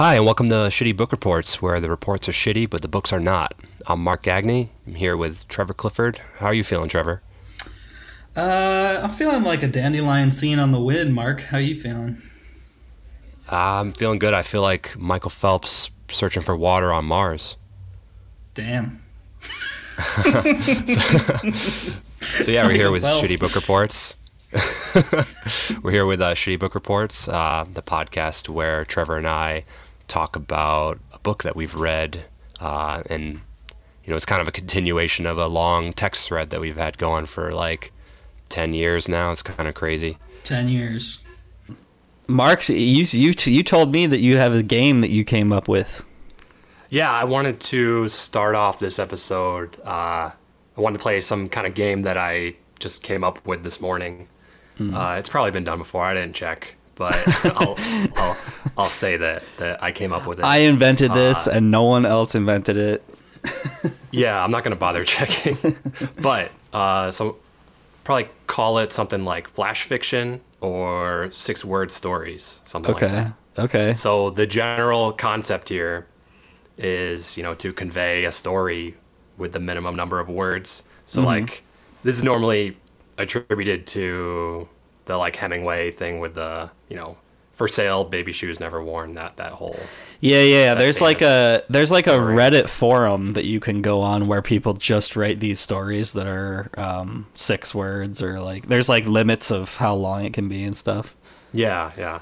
Hi, and welcome to Shitty Book Reports, where the reports are shitty, but the books are not. I'm Mark Gagné. I'm here with Trevor Clifford. How are you feeling, Trevor? I'm feeling like a dandelion scene on the wind, Mark. How are you feeling? I'm feeling good. I feel like Michael Phelps searching for water on Mars. Damn. So yeah, we're here with Shitty Book Reports. We're here with Shitty Book Reports, the podcast where Trevor and I talk about a book that we've read, and you know, it's kind of a continuation of a long text thread that we've had going for like 10 years now. It's kind of crazy. 10 years. Mark, you told me that you have a game that you came up with. Yeah, I wanted to start off this episode. I wanted to play some kind of game that I just came up with this morning. It's probably been done before. I didn't check, but I'll say that I came up with it. I invented this, and no one else invented it. Yeah, I'm not going to bother checking. But so probably call it something like flash fiction or 6-word stories, something like that. Okay. So the general concept here is, you know, to convey a story with the minimum number of words. So like this is normally attributed to the like Hemingway thing with the, you know, for sale, baby shoes never worn, that whole. Yeah. There's like a Reddit forum that you can go on where people just write these stories that are 6 words, or like there's like limits of how long it can be and stuff. Yeah.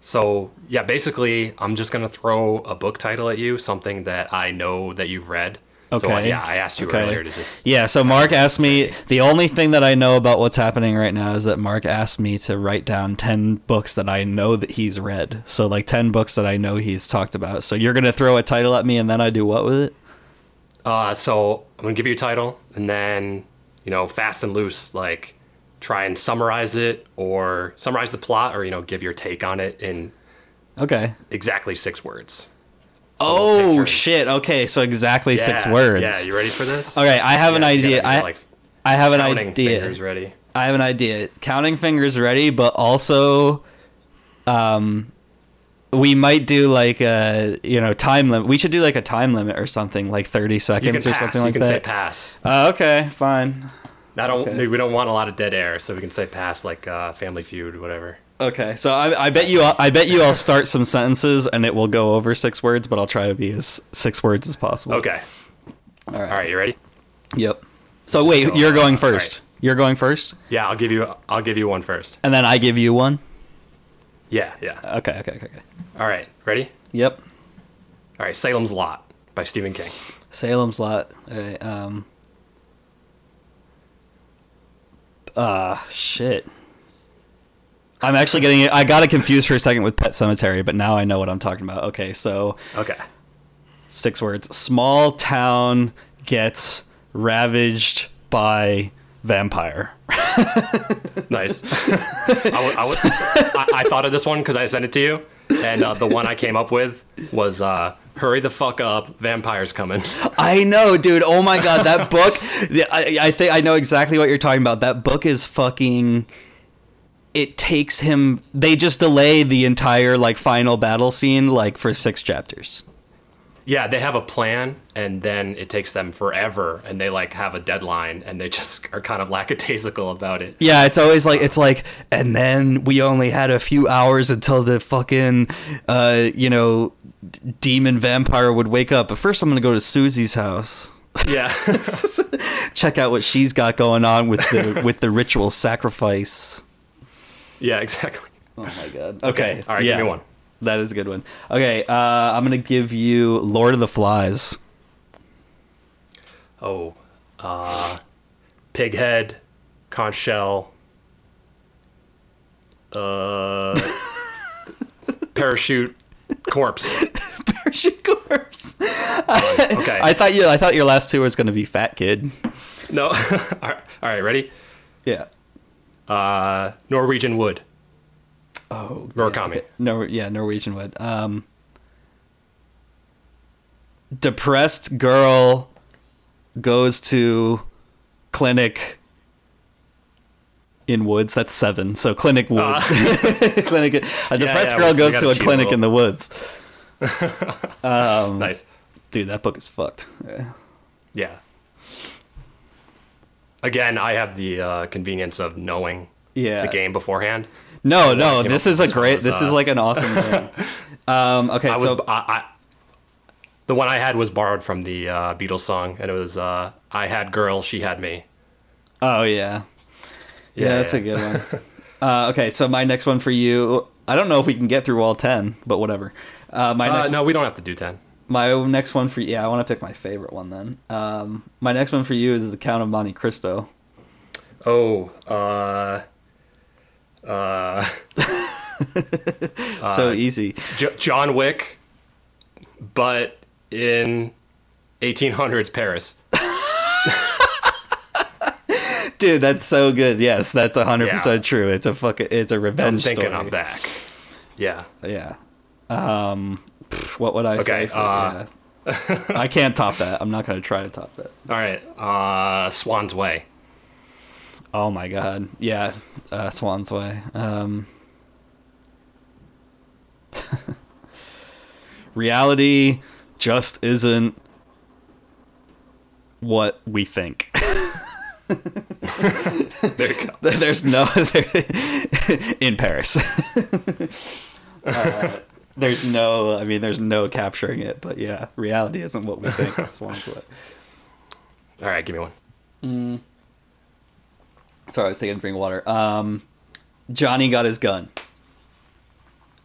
So yeah, basically I'm just going to throw a book title at you, something that I know that you've read. Okay. So, yeah, I asked you earlier to just... Yeah, so Mark asked me... The only thing that I know about what's happening right now is that Mark asked me to write down 10 books that I know that he's read. So, like, 10 books that I know he's talked about. So you're going to throw a title at me, and then I do what with it? So I'm going to give you a title, and then, you know, fast and loose, like, try and summarize it, or summarize the plot, or, you know, give your take on it in... Okay. Exactly 6 words. So oh shit! Okay, so exactly 6 words. Yeah, you ready for this? Okay, I have an idea. I have an idea. Counting fingers ready, but also, we might do like a time limit. We should do like a time limit or something, like 30 seconds or something like that. You can say pass. Okay, fine. We don't want a lot of dead air, so we can say pass, like Family Feud, whatever. Okay, so I bet you I'll start some sentences and it will go over 6 words, but I'll try to be as 6 words as possible. Okay. All right, you ready? Yep. So you're going first. Right. You're going first? Yeah, I'll give you one first. And then I give you one? Yeah. Okay. All right, ready? Yep. All right, Salem's Lot by Stephen King. Salem's Lot. All right, shit. I'm actually I got it confused for a second with Pet Sematary, but now I know what I'm talking about. Okay, so... Okay. 6 words. Small town gets ravaged by vampire. Nice. I thought of this one because I sent it to you, and the one I came up with was... Hurry the fuck up, vampire's coming. I know, dude. Oh my god, that book... I think I know exactly what you're talking about. That book is fucking... It takes him... They just delay the entire, like, final battle scene, like, for 6 chapters. Yeah, they have a plan, and then it takes them forever, and they, like, have a deadline, and they just are kind of lackadaisical about it. Yeah, it's always like... It's like, and then we only had a few hours until the fucking, demon vampire would wake up. But first I'm going to go to Susie's house. Yeah. Check out what she's got going on with the ritual sacrifice... Yeah, exactly. Oh my god. Okay. All right, give me one. That is a good one. Okay, I'm gonna give you Lord of the Flies. Oh, pig head, conch shell, parachute corpse. Parachute corpse. Okay. I thought your last two was gonna be fat kid. No. All right, ready? Yeah. Norwegian Wood. Oh, Murakami. Okay. Norwegian Wood. Depressed girl goes to clinic in woods. That's 7. So clinic woods. Clinic. A depressed girl goes to a clinic in the woods. Nice. Dude, that book is fucked. Yeah. Yeah. Again, I have the convenience of knowing the game beforehand. No, this is a great... This is like an awesome game. Okay, the one I had was borrowed from the Beatles song, and it was I Had Girl, She Had Me. Oh, yeah. Yeah, that's a good one. Okay, so my next one for you... I don't know if we can get through all 10, but whatever. No, we don't have to do 10. My next one for you... Yeah, I want to pick my favorite one then. My next one for you is The Count of Monte Cristo. Oh, so easy. John Wick, but in 1800s Paris. Dude, that's so good. Yes, that's 100% true. It's a fucking... It's a revenge story. I'm thinking I'm back. Yeah. Yeah. What would I say? I can't top that. I'm not going to try to top that. All right. Swan's Way. Oh my God. Yeah. Swan's Way. Reality just isn't what we think. There you go. There's no... in Paris. There's no... I mean, there's no capturing it, but yeah, reality isn't what we think. Swan's Way. All right, give me one. Sorry, I was thinking drink water. Johnny Got His Gun.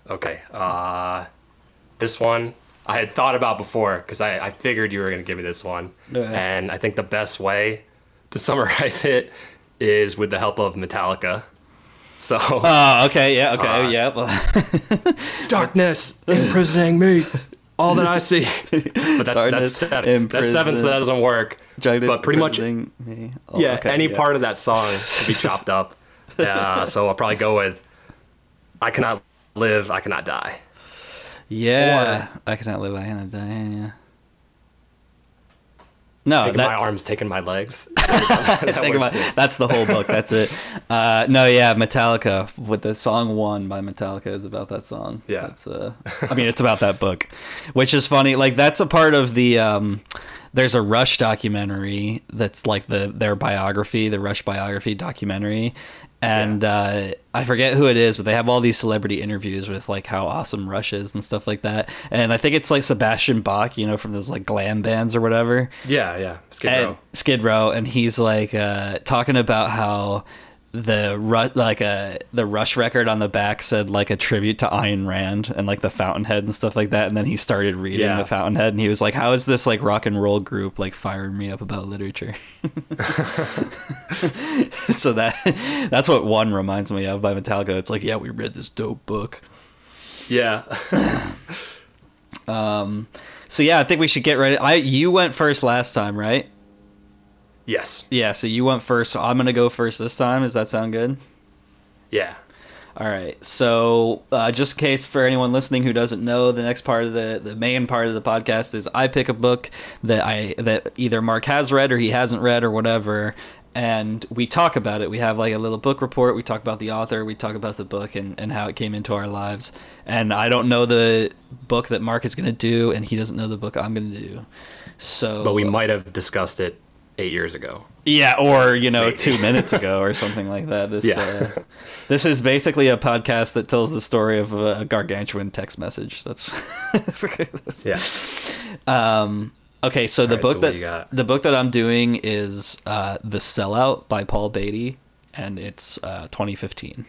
Okay. This one I had thought about before, because I figured you were going to give me this one. And I think the best way to summarize it is with the help of Metallica. So... Oh, okay, yeah, okay, yeah. Well. Darkness imprisoning me. All that I see. But that's seven, so that doesn't work. Darkness, but pretty much, part of that song could be chopped up. So I'll probably go with I Cannot Live, I Cannot Die. Yeah. Or, I Cannot Live, I Cannot Die. Yeah. No, my arms, taking my legs. That's the whole book. That's it. Metallica, with the song "One" by Metallica is about that song. Yeah, it's about that book, which is funny. Like, that's a part of the. There's a Rush documentary that's like their biography, the Rush biography documentary, and I forget who it is, but they have all these celebrity interviews with like how awesome Rush is and stuff like that. And I think it's like Sebastian Bach, from those like glam bands or whatever. Yeah, Skid Row, and he's like talking about how the Rush record on the back said like a tribute to Ayn Rand and like the Fountainhead and stuff like that, and then he started reading the Fountainhead and he was like, how is this like rock and roll group like firing me up about literature? So that's what One reminds me of by Metallica. It's like, yeah, we read this dope book. Yeah. So yeah, I think we should get right... you went first last time, right? Yes. Yeah, so you went first, so I'm going to go first this time. Does that sound good? Yeah. All right. So just in case for anyone listening who doesn't know, the next part of the main part of the podcast is I pick a book that either Mark has read or he hasn't read or whatever, and we talk about it. We have like a little book report. We talk about the author. We talk about the book and how it came into our lives. And I don't know the book that Mark is going to do, and he doesn't know the book I'm going to do. So, but we might have discussed it 8 years ago, or 2 minutes ago or something like that. This is basically a podcast that tells the story of a gargantuan text message. That's okay, so the book that I'm doing is The Sellout by Paul Beatty, and it's 2015.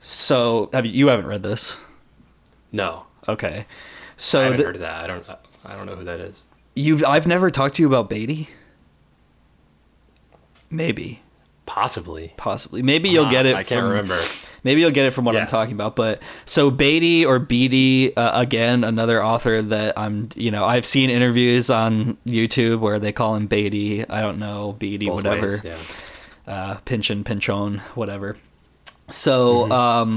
So you haven't read this? No. Okay, so I haven't heard of that. I don't know who that is. I've never talked to you about Beatty? Maybe. Possibly. Maybe you'll get it. I can't remember. Maybe you'll get it from what I'm talking about. But so Beatty or Beatty, again, another author that I've seen interviews on YouTube where they call him Beatty. I don't know, Beatty, both whatever. Ways, Pynchon, whatever. So,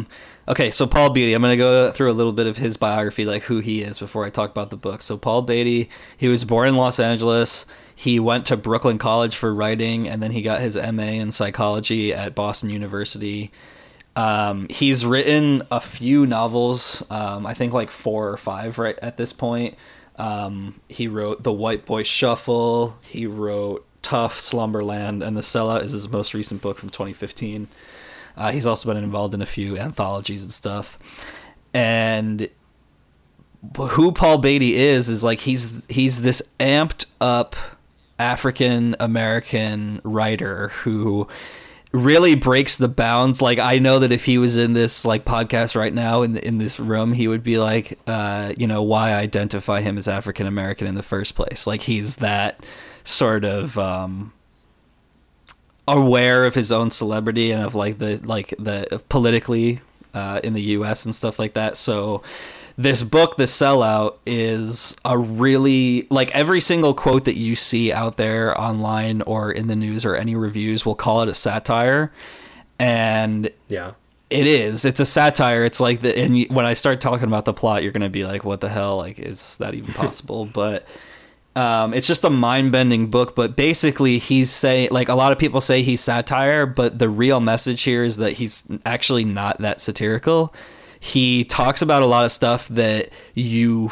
okay, so Paul Beatty, I'm going to go through a little bit of his biography, like who he is, before I talk about the book. So Paul Beatty, he was born in Los Angeles. He went to Brooklyn College for writing, and then he got his MA in psychology at Boston University. He's written a few novels, I think like 4 or 5 right at this point. He wrote The White Boy Shuffle, he wrote Tough, Slumberland, and The Sellout is his most recent book from 2015. He's also been involved in a few anthologies and stuff. And who Paul Beatty is like he's this amped up African American writer who really breaks the bounds. Like, I know that if he was in this like podcast right now in this room, he would be like, you know, why identify him as African American in the first place? Like, he's that sort of aware of his own celebrity and of like the politically in the US and stuff like that. So this book, The Sellout, is a really, like, every single quote that you see out there online or in the news or any reviews will call it a satire. And yeah, it is. It's a satire. It's like the, and when I start talking about the plot, you're going to be like, what the hell? Like, is that even possible? But it's just a mind-bending book. But basically he's saying, like, a lot of people say he's satire, but the real message here is that he's actually not that satirical. He talks about a lot of stuff that you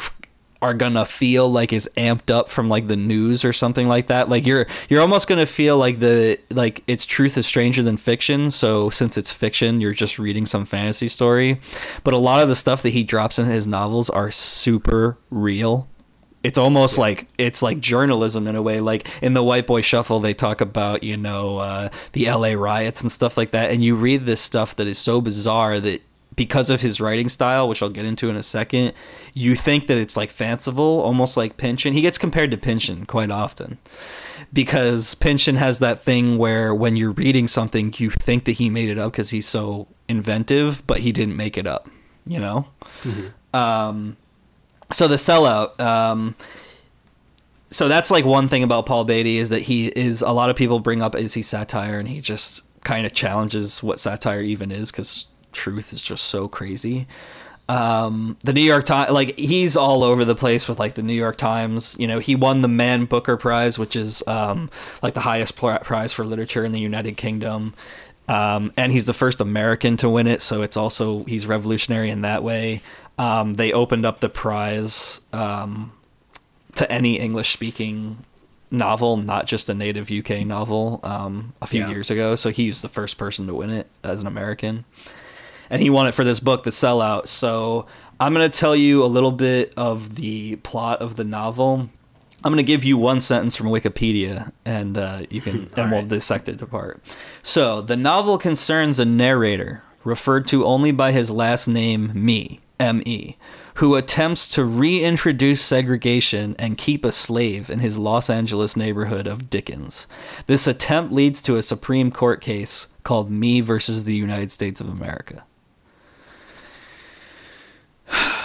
are gonna feel like is amped up from like the news or something like that. Like you're almost gonna feel like the like its truth is stranger than fiction. So since it's fiction, you're just reading some fantasy story. But a lot of the stuff that he drops in his novels are super real. It's almost like it's like journalism in a way. Like in The White Boy Shuffle, they talk about, you know, the LA riots and stuff like that. And you read this stuff that is so bizarre that, because of his writing style, which I'll get into in a second, you think that it's like fanciful, almost like Pynchon. He gets compared to Pynchon quite often because Pynchon has that thing where when you're reading something, you think that he made it up because he's so inventive, but he didn't make it up, you know? Mm-hmm. So The Sellout, so that's like one thing about Paul Beatty is that he is, a lot of people bring up, is he satire? And he just kind of challenges what satire even is because truth is just so crazy. The New York Times, like, he's all over the place with like the New York Times. You know, he won the Man Booker Prize, which is like the highest prize for literature in the United Kingdom. And he's the first American to win it, so it's also, he's revolutionary in that way. They opened up the prize to any English speaking novel, not just a native UK novel, a few years ago. So he's the first person to win it as an American. And he won it for this book, The Sellout. So I'm going to tell you a little bit of the plot of the novel. I'm going to give you one sentence from Wikipedia, and you can and we'll dissect it apart. So the novel concerns a narrator, referred to only by his last name, Me, M.E., who attempts to reintroduce segregation and keep a slave in his Los Angeles neighborhood of Dickens. This attempt leads to a Supreme Court case called Me versus the United States of America.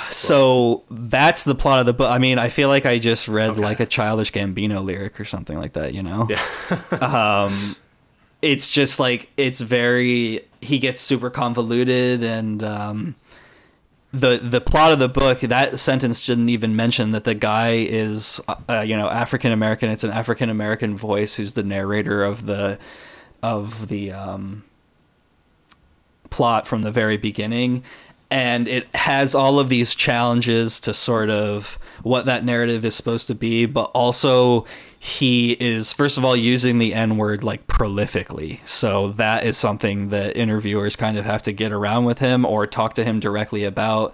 So that's the plot of the book. I mean, I feel like I just read like a Childish Gambino lyric or something like that, you know? Yeah. It's just like, it's very, he gets super convoluted, and the plot of the book, that sentence didn't even mention that the guy is, you know, African American. It's an African American voice who's the narrator of the plot from the very beginning. And it has all of these challenges to sort of what that narrative is supposed to be, but also he is, first of all, using the N-word like prolifically. So that is something that interviewers kind of have to get around with him or talk to him directly about.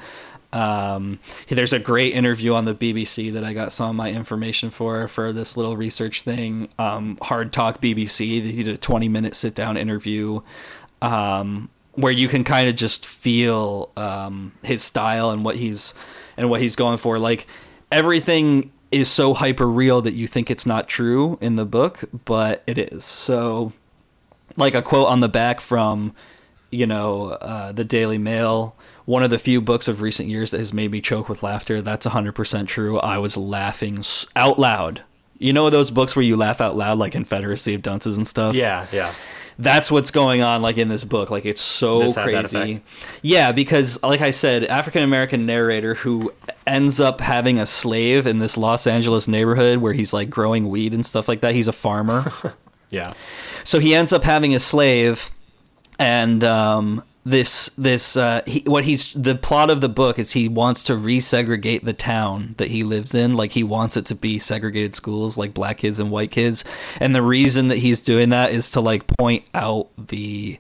There's a great interview on the BBC that I got some of my information for this little research thing. Hard Talk BBC, they did a 20-minute sit-down interview, where you can kind of just feel his style and what he's going for. Like, everything is so hyper real that you think it's not true in the book, but it is. So, like, a quote on the back from, you know, the Daily Mail, one of the few books of recent years that has made me choke with laughter. That's 100% true. I was laughing out loud. You know those books where you laugh out loud, like Confederacy of Dunces and stuff? Yeah, yeah. That's what's going on, like, in this book. Like, it's so crazy. Yeah, because, like I said, African-American narrator who ends up having a slave in this Los Angeles neighborhood where he's, like, growing weed and stuff like that. He's a farmer. Yeah. So he ends up having a slave, and the plot of the book is he wants to resegregate the town that he lives in. Like, he wants it to be segregated schools, like black kids and white kids. And the reason that he's doing that is to, like, point out the,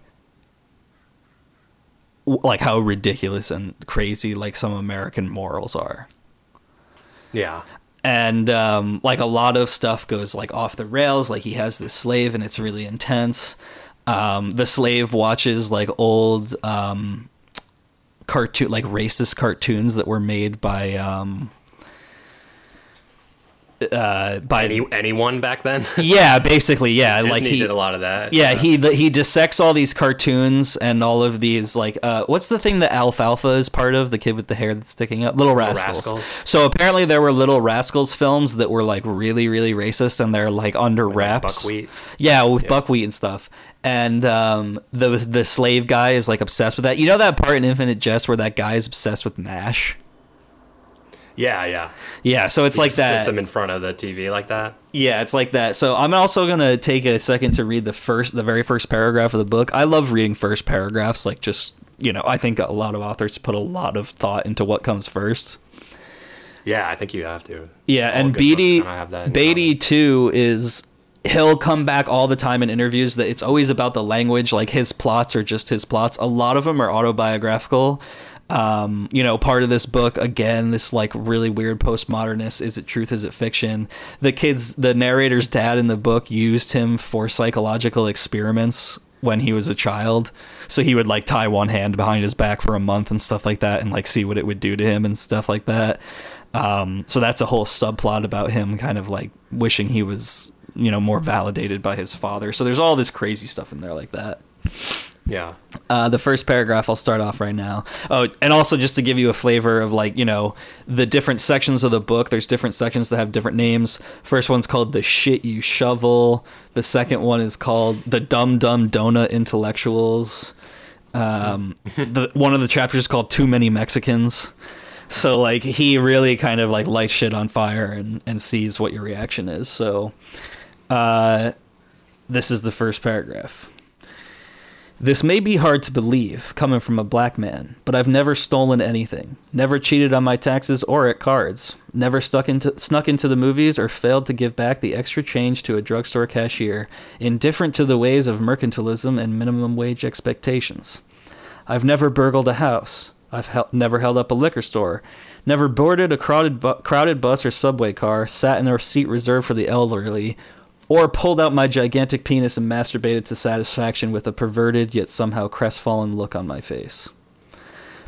like, how ridiculous and crazy, like, some American morals are. Yeah. And, like, a lot of stuff goes, like, off the rails. Like, he has this slave and it's really intense. The slave watches, like, old cartoon, like, racist cartoons that were made by anyone back then. Yeah, basically, yeah. Disney, like, he did a lot of that. Yeah, yeah. He dissects all these cartoons and all of these, like, what's the thing that Alfalfa is part of? The kid with the hair that's sticking up, Little Rascals. So apparently there were Little Rascals films that were, like, really, really racist, and they're, like, under wraps. Buckwheat. Yeah, with buckwheat and stuff. And the slave guy is, like, obsessed with that. You know that part in Infinite Jest where that guy is obsessed with MASH? Yeah, yeah. Yeah, so it's like that. He sits him in front of the TV like that. Yeah, it's like that. So I'm also going to take a second to read the very first paragraph of the book. I love reading first paragraphs. Like, just, you know, I think a lot of authors put a lot of thought into what comes first. Yeah, I think you have to. Yeah, and Beatty too is... He'll come back all the time in interviews that it's always about the language. Like, his plots are just his plots. A lot of them are autobiographical. You know, part of this book, again, this, like, really weird postmodernist, is it truth, is it fiction? The narrator's dad in the book used him for psychological experiments when he was a child. So he would, like, tie one hand behind his back for a month and stuff like that, and, like, see what it would do to him and stuff like that. So that's a whole subplot about him kind of, like, wishing he was, you know, more validated by his father. So there's all this crazy stuff in there like that. Yeah. The first paragraph, I'll start off right now. Oh, and also just to give you a flavor of, like, you know, the different sections of the book, there's different sections that have different names. First one's called The Shit You Shovel. The second one is called The Dumb Dumb Donut Intellectuals. One of the chapters is called Too Many Mexicans. So, like, he really kind of, like, lights shit on fire and sees what your reaction is. So... this is the first paragraph. This may be hard to believe, coming from a black man, but I've never stolen anything, never cheated on my taxes or at cards, never snuck into the movies or failed to give back the extra change to a drugstore cashier, indifferent to the ways of mercantilism and minimum wage expectations. I've never burgled a house. I've never held up a liquor store, never boarded a crowded bus or subway car, sat in a seat reserved for the elderly, or pulled out my gigantic penis and masturbated to satisfaction with a perverted yet somehow crestfallen look on my face.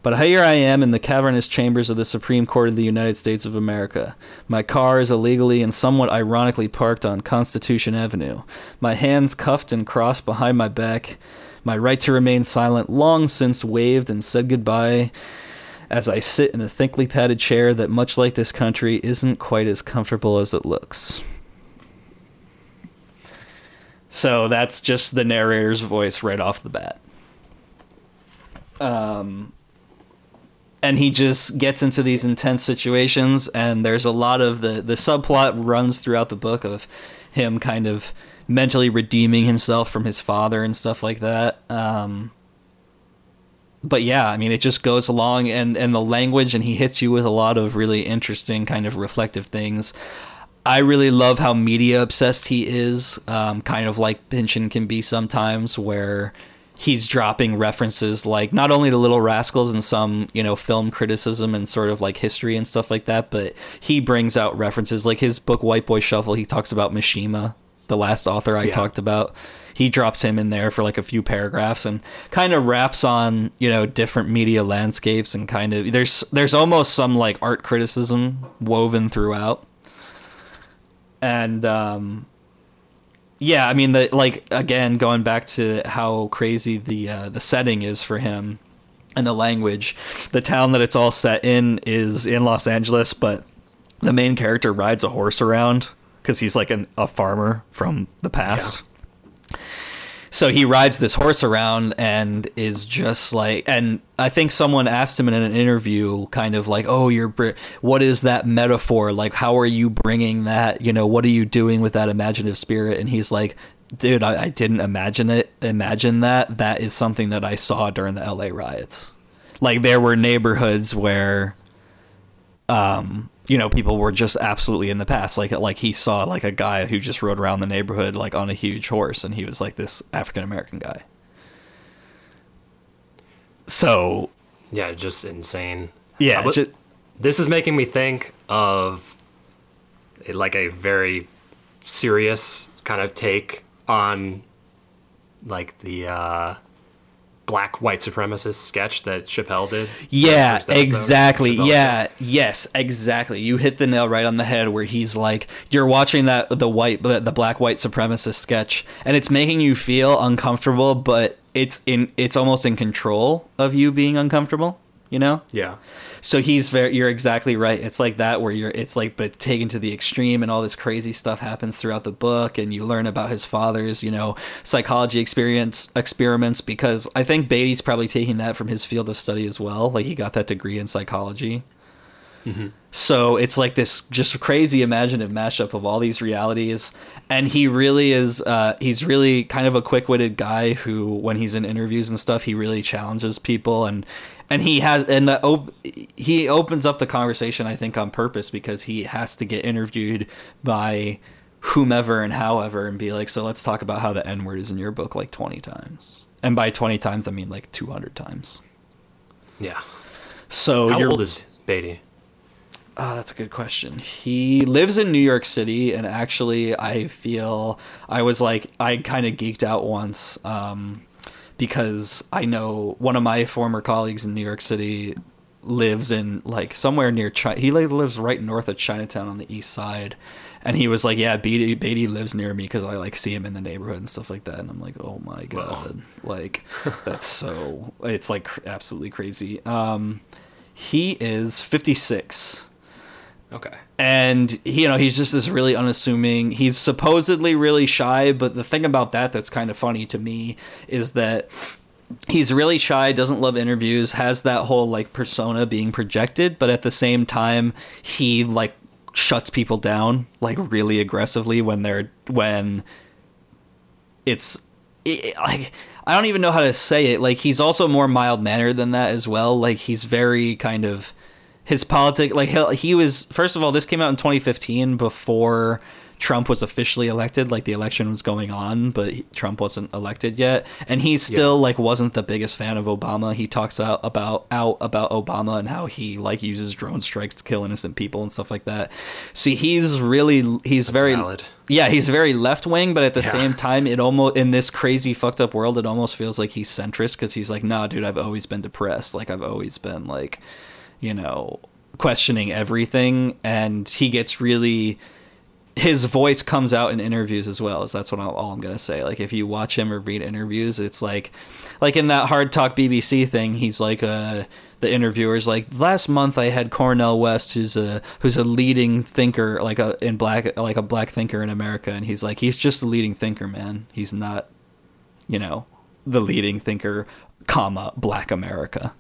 But here I am in the cavernous chambers of the Supreme Court of the United States of America. My car is illegally and somewhat ironically parked on Constitution Avenue, my hands cuffed and crossed behind my back, my right to remain silent long since waived and said goodbye, as I sit in a thickly padded chair that, much like this country, isn't quite as comfortable as it looks. So that's just the narrator's voice right off the bat. And he just gets into these intense situations, and there's a lot of the subplot runs throughout the book of him kind of mentally redeeming himself from his father and stuff like that. But yeah, I mean, it just goes along, and the language, and he hits you with a lot of really interesting kind of reflective things. I really love how media obsessed he is, kind of like Pynchon can be sometimes, where he's dropping references, like, not only to Little Rascals and some, you know, film criticism and sort of like history and stuff like that, but he brings out references like his book White Boy Shuffle. He talks about Mishima, the last author I talked about. He drops him in there for like a few paragraphs and kind of raps on, you know, different media landscapes, and kind of there's almost some like art criticism woven throughout. And yeah, I mean, the, like, again, going back to how crazy the setting is for him and the language, the town that it's all set in is in Los Angeles, but the main character rides a horse around because he's like a farmer from the past. Yeah. So he rides this horse around and is just like, and I think someone asked him in an interview kind of like, oh, what is that metaphor? Like, how are you bringing that? You know, what are you doing with that imaginative spirit? And he's like, Dude, I didn't imagine it. Imagine that. That is something that I saw during the LA riots. Like, there were neighborhoods where, you know, people were just absolutely in the past. Like he saw like a guy who just rode around the neighborhood like on a huge horse, and he was like this African American guy. So, yeah, just insane. Yeah, this is making me think of like a very serious kind of take on like the black white supremacist sketch that Chappelle did. Yeah, exactly. Yeah, yes, exactly. You hit the nail right on the head where he's like, you're watching the black white supremacist sketch, and it's making you feel uncomfortable, but it's almost in control of you being uncomfortable, you know? Yeah. So you're exactly right. It's like that where but taken to the extreme, and all this crazy stuff happens throughout the book, and you learn about his father's, you know, psychology experiments, because I think Beatty's probably taking that from his field of study as well. Like, he got that degree in psychology. Mm-hmm. So it's like this just crazy imaginative mashup of all these realities, and he really is he's really kind of a quick-witted guy who, when he's in interviews and stuff, he really challenges people, and he opens up the conversation, I think, on purpose, because he has to get interviewed by whomever and however and be like, so let's talk about how the N-word is in your book like 20 times, and by 20 times I mean like 200 times. Yeah. So how old is Beatty? Oh, that's a good question. He lives in New York City, and actually I kind of geeked out once because I know one of my former colleagues in New York City lives in like somewhere near China. He lives right north of Chinatown on the east side, and he was like, yeah, Beatty lives near me because I like see him in the neighborhood and stuff like that. And I'm like, oh my God. Wow. Like, that's so, it's like absolutely crazy. He is 56. Okay. And, you know, he's just this really unassuming, he's supposedly really shy, but the thing about that's kind of funny to me is that he's really shy, doesn't love interviews, has that whole, like, persona being projected, but at the same time, he, like, shuts people down, like, really aggressively when I don't even know how to say it. Like, he's also more mild-mannered than that as well. Like, he's very kind of... His politics, like he was, first of all, this came out in 2015 before Trump was officially elected. Like, the election was going on, but Trump wasn't elected yet. And he still wasn't the biggest fan of Obama. He talks out about Obama and how he like uses drone strikes to kill innocent people and stuff like that. See, that's very valid. Yeah, he's very left wing, but at the same time, it almost, in this crazy fucked up world, it almost feels like he's centrist, because he's like, nah, dude, I've always been depressed. Like, I've always been like, you know, questioning everything. And he gets really, his voice comes out in interviews as well, as that's what all I'm going to say. Like, if you watch him or read interviews, it's like in that Hard Talk BBC thing, he's like, the interviewer's like, last month I had Cornel West, who's a leading thinker, like a black thinker in America. And he's like, he's just a leading thinker, man. He's not, you know, the leading thinker, comma, black America.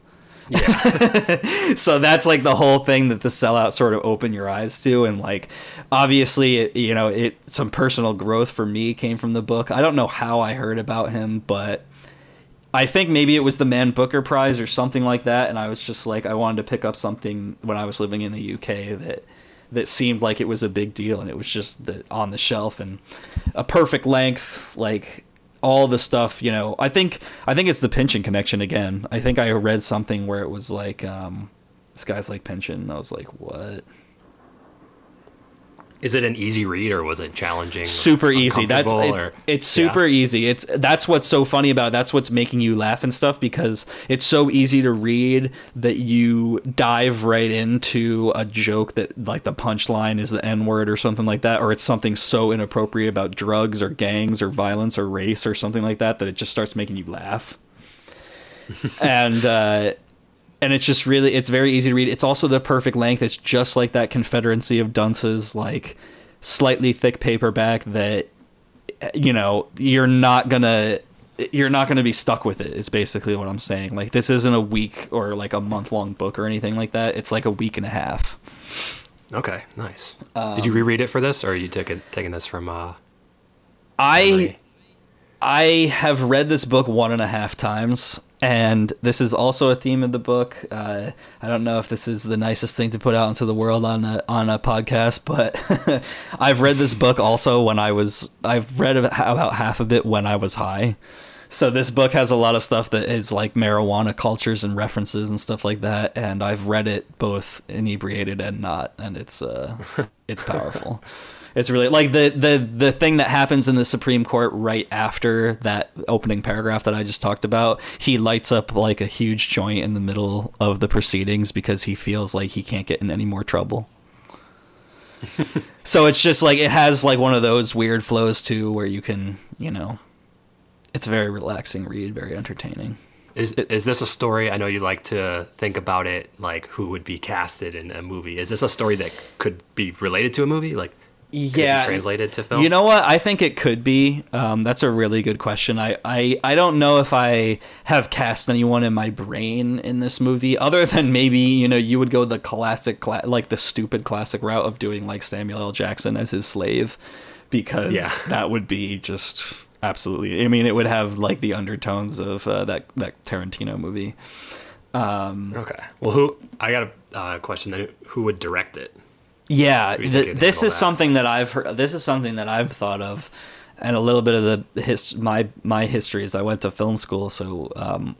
Yeah. So that's like the whole thing that The Sellout sort of opened your eyes to, and like, obviously some personal growth for me came from the book. I don't know how I heard about him, but I think maybe it was the Man Booker Prize or something like that, and I was just like, I wanted to pick up something when I was living in the UK that seemed like it was a big deal, and it was just on the shelf and a perfect length, like all the stuff, you know. I think it's the Pynchon connection again. I think I read something where it was like, this guy's like Pynchon, and I was like, what? Is it an easy read, or was it challenging? Super easy. That's it, it's super easy. That's what's so funny about it. That's what's making you laugh and stuff, because it's so easy to read that you dive right into a joke that, like, the punchline is the N-word or something like that, or it's something so inappropriate about drugs or gangs or violence or race or something like that, that it just starts making you laugh. And it's just really, it's very easy to read. It's also the perfect length. It's just like that Confederacy of Dunces, like, slightly thick paperback that, you know, you're not gonna be stuck with it, is basically what I'm saying. Like, this isn't a week or like a month long book or anything like that. It's like a week and a half. Okay, nice. Did you reread it for this, or are you taking this from? Memory? I have read this book 1.5 times, and this is also a theme of the book. I don't know if this is the nicest thing to put out into the world on a podcast, but I've read this book also when I've read about half of it when I was high. So this book has a lot of stuff that is like marijuana cultures and references and stuff like that. And I've read it both inebriated and not, and it's powerful. It's really like the thing that happens in the Supreme Court right after that opening paragraph that I just talked about. He lights up like a huge joint in the middle of the proceedings because he feels like he can't get in any more trouble. So it's just like, it has like one of those weird flows too, where you can, you know, it's a very relaxing read, very entertaining. Is this a story? I know you like to think about it, like who would be casted in a movie. Is this a story that could be related to a movie? Like, yeah, translated to film? You know what? I think it could be. That's a really good question. I don't know if I have cast anyone in my brain in this movie, other than maybe, you know, you would go the classic, like the stupid classic route of doing like Samuel L. Jackson as his slave, because that would be just absolutely. I mean, it would have like the undertones of that Tarantino movie. Okay. Well, I got a question then. Who would direct it? Yeah, this is something that I've thought of, and a little bit of the my history is I went to film school, so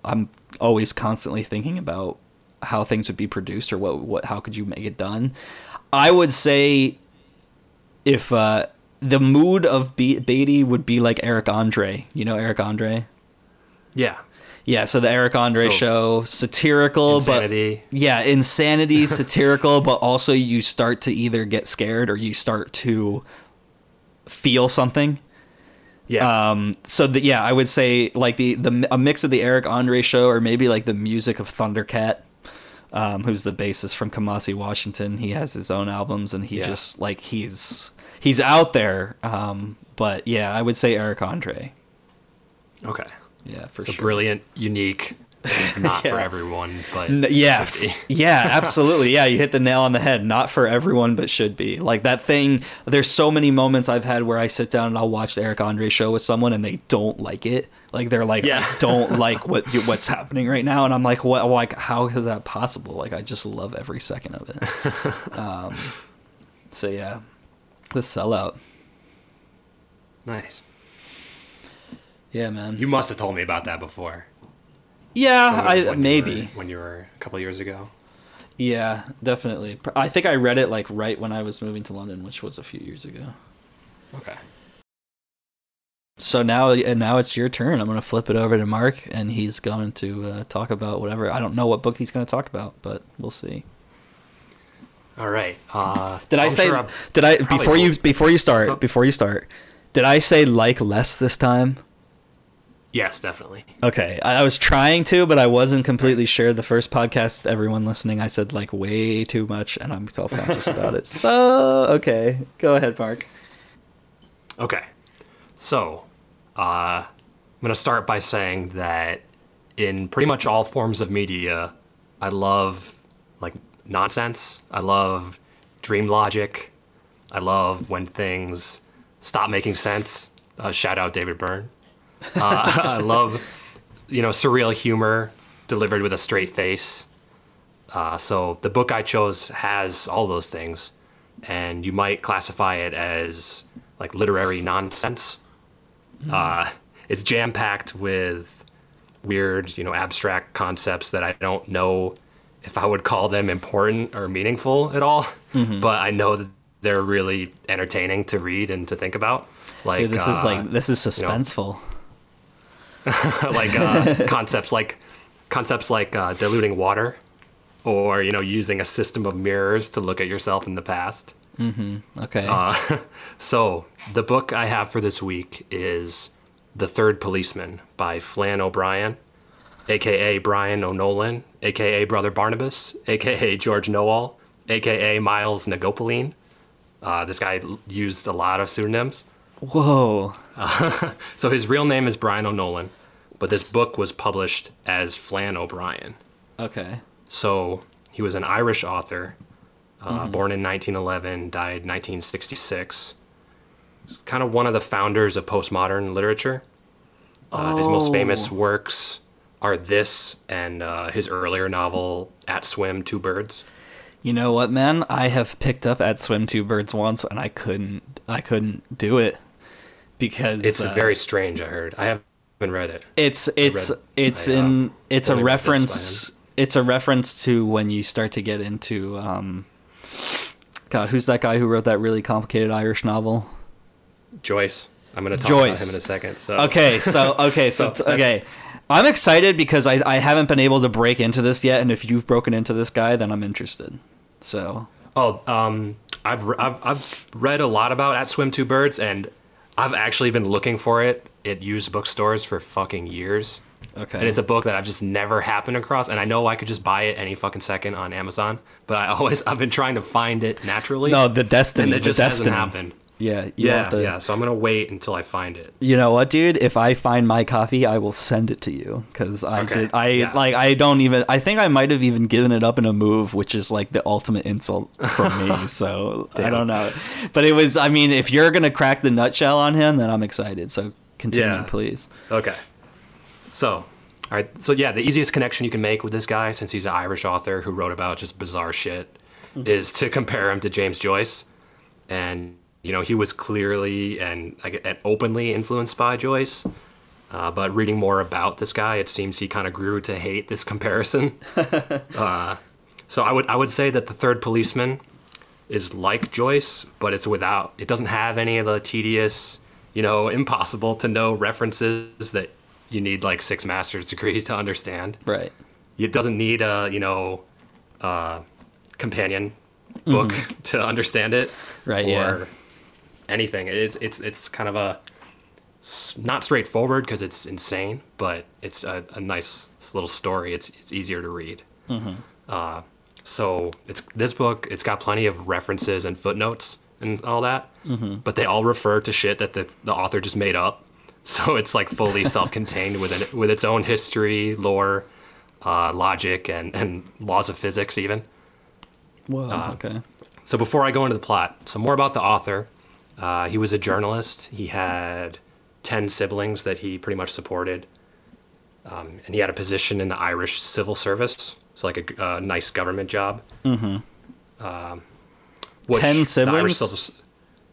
I'm always constantly thinking about how things would be produced or how could you make it done. I would say if the mood of Beatty would be like Eric Andre, you know Eric Andre? Yeah. Yeah, so the Eric Andre show, satirical, insanity. Insanity, satirical, but also you start to either get scared or you start to feel something. Yeah. I would say like a mix of the Eric Andre show or maybe like the music of Thundercat, who's the bassist from Kamasi Washington. He has his own albums, and just like he's out there. But yeah, I would say Eric Andre. Okay. Yeah, for sure. It's a brilliant, unique, not for everyone, but should be. Yeah, absolutely. Yeah, you hit the nail on the head. Not for everyone, but should be. Like that thing, there's so many moments I've had where I sit down and I'll watch the Eric Andre show with someone and they don't like it. Like they're like, I don't like what's happening right now. And I'm like, what? Like, how is that possible? Like, I just love every second of it. So yeah, The Sellout. Nice. Yeah, man. You must have told me about that before. Yeah, when you were a couple years ago. Yeah, definitely. I think I read it like right when I was moving to London, which was a few years ago. Okay. So now it's your turn. I'm going to flip it over to Mark, and he's going to talk about whatever. I don't know what book he's going to talk about, but we'll see. All right. Before you start? Did I say like less this time? Yes, definitely. Okay. I was trying to, but I wasn't completely sure. The first podcast, everyone listening, I said like way too much, and I'm self-conscious about it. So, okay. Go ahead, Mark. Okay. So, I'm going to start by saying that in pretty much all forms of media, I love like nonsense. I love dream logic. I love when things stop making sense. Shout out David Byrne. I love, you know, surreal humor delivered with a straight face. So the book I chose has all those things, and you might classify it as like literary nonsense. It's jam-packed with weird, you know, abstract concepts that I don't know if I would call them important or meaningful at all, but I know that they're really entertaining to read and to think about. Like, dude, this is suspenseful. You know, like concepts like diluting water, or, you know, using a system of mirrors to look at yourself in the past. Okay. So the book I have for this week is The Third Policeman by Flann O'Brien, aka Brian O'Nolan, aka Brother Barnabas, aka George Noall, aka Miles Nagopoline. This guy used a lot of pseudonyms. Whoa. So his real name is Brian O'Nolan, but this book was published as Flann O'Brien. Okay. So he was an Irish author, born in 1911, died 1966. He's kind of one of the founders of postmodern literature. His most famous works are this and his earlier novel, At Swim, Two Birds. You know what, man? I have picked up At Swim, Two Birds once, and I couldn't do it because it's very strange. I heard. I haven't read it. It's a reference to when you start to get into God, who's that guy who wrote that really complicated Irish novel? Joyce. I'm going to talk about him in a second. Okay. I'm excited because I haven't been able to break into this yet, and if you've broken into this guy, then I'm interested. So. Oh, I've read a lot about At Swim Two Birds, and I've actually been looking for it at used bookstores for fucking years. Okay. And it's a book that I've just never happened across, and I know I could just buy it any fucking second on Amazon, but I've been trying to find it naturally. No, the destiny. And it just hasn't happened. Yeah. So I'm going to wait until I find it. You know what, dude? If I find my copy, I will send it to you because I think I might have even given it up in a move, which is like the ultimate insult from me. So I don't know. But it was, I mean, if you're going to crack the nutshell on him, then I'm excited. So continue, please. Okay. So, all right. So yeah, the easiest connection you can make with this guy, since he's an Irish author who wrote about just bizarre shit, is to compare him to James Joyce. And, you know, he was clearly and openly influenced by Joyce, but reading more about this guy, it seems he kind of grew to hate this comparison. So I would say that The Third Policeman is like Joyce, but it doesn't have any of the tedious, you know, impossible to know references that you need like 6 master's degrees to understand. Right. It doesn't need a, you know, companion book to understand it. Right. Anything. It's kind of a not straightforward because it's insane, but it's a nice little story. It's easier to read. So this book. It's got plenty of references and footnotes and all that, but they all refer to shit that the author just made up. So it's like fully self-contained with its own history, lore, logic, and laws of physics even. Whoa. Okay. So before I go into the plot, some more about the author. He was a journalist. He had 10 siblings that he pretty much supported. And he had a position in the Irish civil service. So like a nice government job. 10 siblings?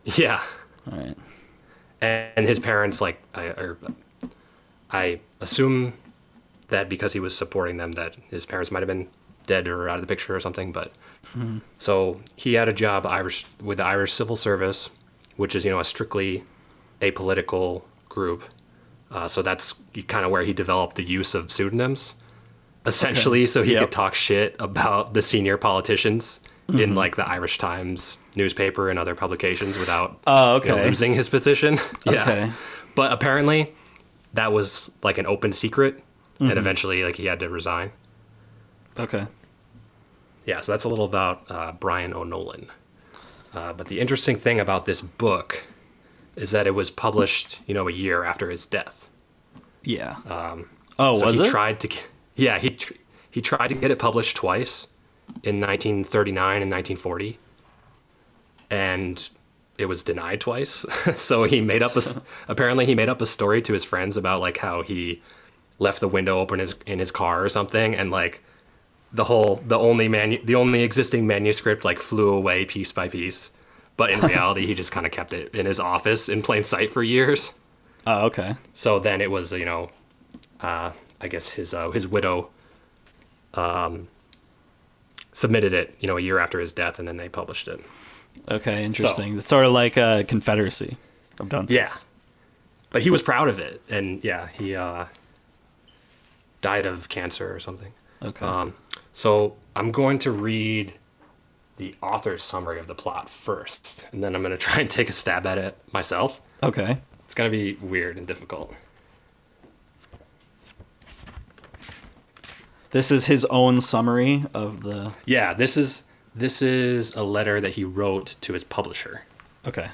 Yeah. All right. And his parents, like, I assume that because he was supporting them that his parents might have been dead or out of the picture or something. But so he had a job with the Irish civil service, which is, you know, a strictly apolitical group. So that's kind of where he developed the use of pseudonyms, essentially, so he could talk shit about the senior politicians in, like, the Irish Times newspaper and other publications without you know, losing his position. But apparently that was, like, an open secret, and eventually, like, he had to resign. Okay. Yeah, so that's a little about Brian O'Nolan. But the interesting thing about this book is that it was published, you know, a year after his death. Yeah. He tried to get it published twice, in 1939 and 1940, and it was denied twice. So he made up a story to his friends about, like, how he left the window open in his car or something, and, like, the only existing manuscript, like, flew away piece by piece, but in reality he just kind of kept it in his office in plain sight for years. Oh, okay. So then it was, you know, I guess his widow submitted it, you know, a year after his death, and then they published it. Okay, interesting. So, it's sort of like a Confederacy of Dunces. Yeah, but he was proud of it, and he died of cancer or something. Okay. So I'm going to read the author's summary of the plot first, and then I'm going to try and take a stab at it myself. Okay. It's going to be weird and difficult. This is his own summary of the... Yeah, this is a letter that he wrote to his publisher. Okay.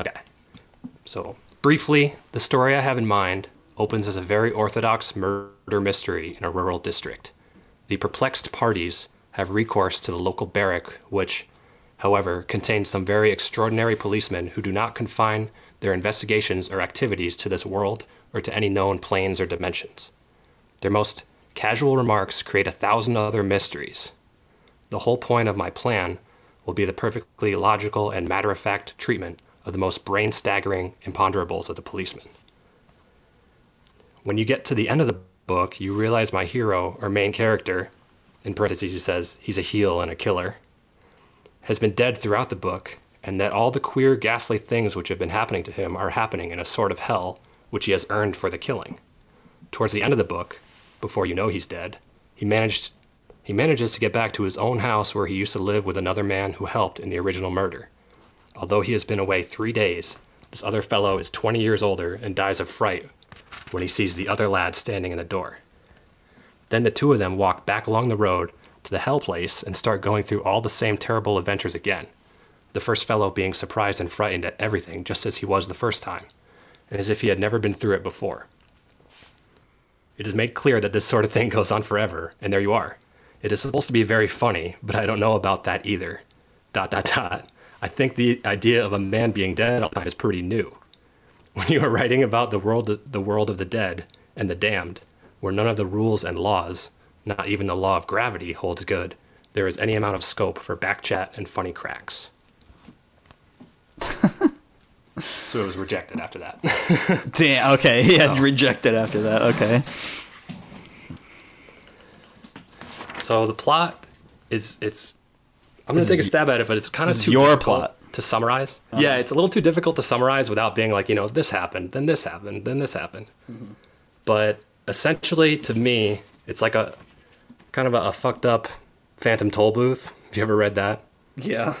Okay. So, briefly, the story I have in mind opens as a very orthodox murder mystery in a rural district. The perplexed parties have recourse to the local barrack, which, however, contains some very extraordinary policemen who do not confine their investigations or activities to this world or to any known planes or dimensions. Their most casual remarks create 1,000 other mysteries. The whole point of my plan will be the perfectly logical and matter-of-fact treatment of the most brain-staggering imponderables of the policeman. When you get to the end of the book, you realize my hero, or main character, in parentheses he says he's a heel and a killer, has been dead throughout the book, and that all the queer, ghastly things which have been happening to him are happening in a sort of hell which he has earned for the killing. Towards the end of the book, before you know he's dead, he manages to get back to his own house where he used to live with another man who helped in the original murder. Although he has been away 3 days, this other fellow is 20 years older and dies of fright when he sees the other lad standing in the door. Then the two of them walk back along the road to the hell place and start going through all the same terrible adventures again, the first fellow being surprised and frightened at everything just as he was the first time, and as if he had never been through it before. It is made clear that this sort of thing goes on forever, and there you are. It is supposed to be very funny, but I don't know about that either. ... I think the idea of a man being dead all the time is pretty new. When you are writing about the world of the dead and the damned, where none of the rules and laws, not even the law of gravity, holds good, there is any amount of scope for backchat and funny cracks. So it was rejected after that. Damn, okay, yeah, so. Rejected after that, okay. So the plot is, I'm going to take a stab at it, but it's kind of too difficult to summarize. Oh. Yeah, it's a little too difficult to summarize without being like, you know, this happened, then this happened, then this happened. Mm-hmm. But essentially, to me, it's like a kind of a fucked up Phantom Toll Booth. Have you ever read that? Yeah.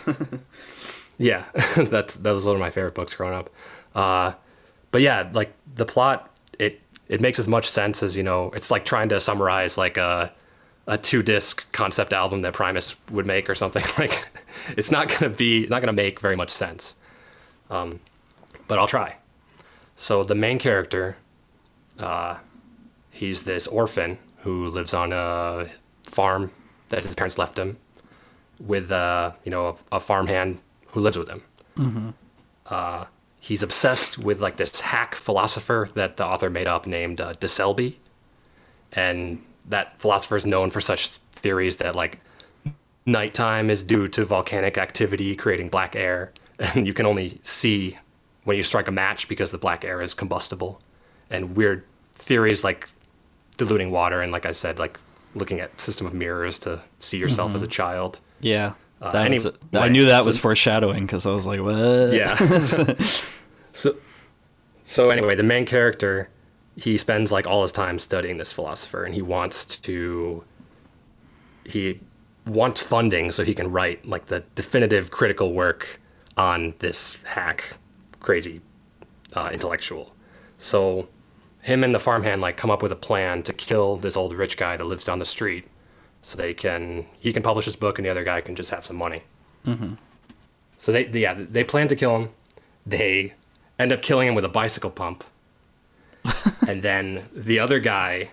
Yeah, that was one of my favorite books growing up. But yeah, like the plot, it makes as much sense as, you know, it's like trying to summarize like a 2-disc concept album that Primus would make or something. Like, it's not gonna make very much sense. But I'll try. So the main character, he's this orphan who lives on a farm that his parents left him with, a farmhand who lives with him. Mm-hmm. He's obsessed with like this hack philosopher that the author made up named DeSelby. And that philosopher is known for such theories that like nighttime is due to volcanic activity creating black air, and you can only see when you strike a match because the black air is combustible, and weird theories like diluting water and, like I said, like looking at system of mirrors to see yourself mm-hmm. as a child. Yeah. I knew that was foreshadowing because I was like, what? Yeah. so anyway, the main character, he spends like all his time studying this philosopher, and he wants funding so he can write like the definitive critical work on this hack, crazy intellectual. So him and the farmhand like come up with a plan to kill this old rich guy that lives down the street, so he can publish his book and the other guy can just have some money. Mm-hmm. So they plan to kill him. They end up killing him with a bicycle pump. And then the other guy,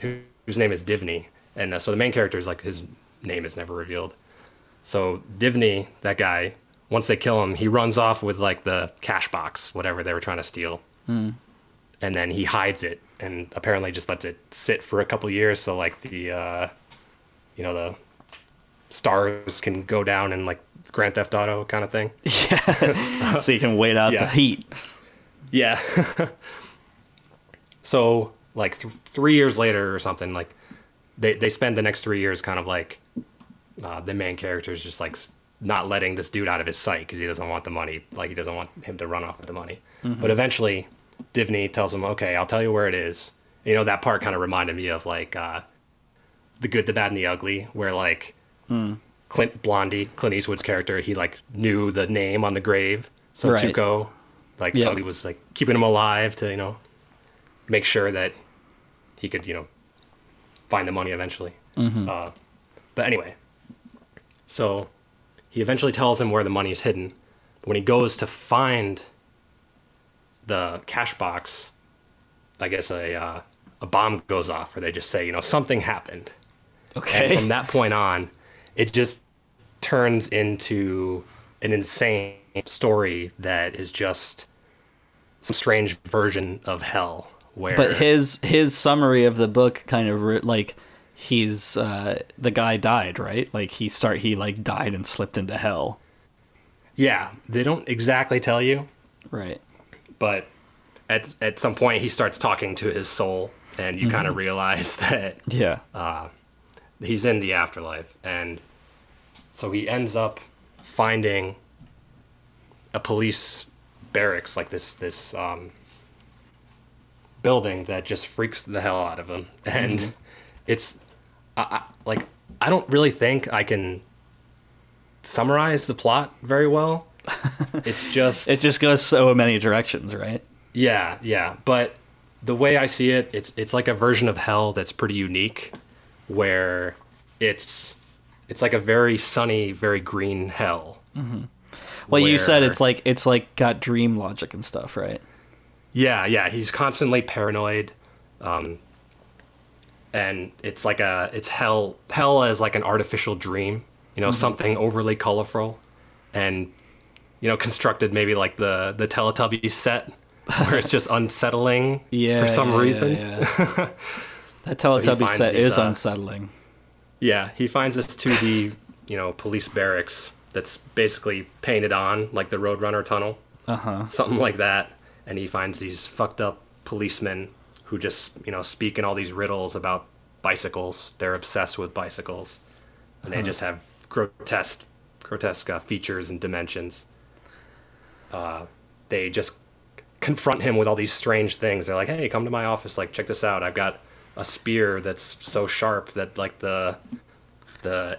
whose name is Divney, and so the main character is like, his name is never revealed. So Divney, that guy, once they kill him, he runs off with like the cash box, whatever they were trying to steal. Mm. And then he hides it and apparently just lets it sit for a couple years, so like the stars can go down and like Grand Theft Auto kind of thing. Yeah. So you can wait out the heat. Yeah. So like 3 years later or something, like they spend the next 3 years kind of like the main character is just like not letting this dude out of his sight because he doesn't want the money. Like, he doesn't want him to run off with the money. Mm-hmm. But eventually Divney tells him, okay, I'll tell you where it is. You know, that part kind of reminded me of like The Good, the Bad, and the Ugly, where like Clint Eastwood's character, he like knew the name on the grave. So right. Tuco, like Ugly was like keeping him alive to, you know, make sure that he could, you know, find the money eventually. Mm-hmm. But anyway, so he eventually tells him where the money is hidden. But when he goes to find the cash box, I guess a bomb goes off, or they just say, you know, something happened. Okay. And from that point on, it just turns into an insane story that is just some strange version of hell, where... But his summary of the book kind of like he's the guy died, right? Like he died and slipped into hell. Yeah, they don't exactly tell you, right? But at some point he starts talking to his soul, and you kind of realize that he's in the afterlife, and so he ends up finding a police barracks, like this building that just freaks the hell out of him, and it's I don't really think I can summarize the plot very well. It's just it just goes so many directions, right? Yeah, but the way I see it, it's like a version of hell that's pretty unique, where it's like a very sunny, very green hell. Mm-hmm. Well, you said it's like got dream logic and stuff, right? Yeah. He's constantly paranoid, and it's like it's hell. Hell is like an artificial dream, something overly colorful, and constructed maybe like the Teletubbies set, where it's just unsettling for some reason. Yeah. That Teletubby set is unsettling. Yeah, he finds us to the police barracks. That's basically painted on like the Roadrunner tunnel, something like that. And he finds these fucked up policemen who just, speak in all these riddles about bicycles. They're obsessed with bicycles, and they just have grotesque features and dimensions. They just confront him with all these strange things. They're like, "Hey, come to my office. Like, check this out. I've got a spear that's so sharp that like the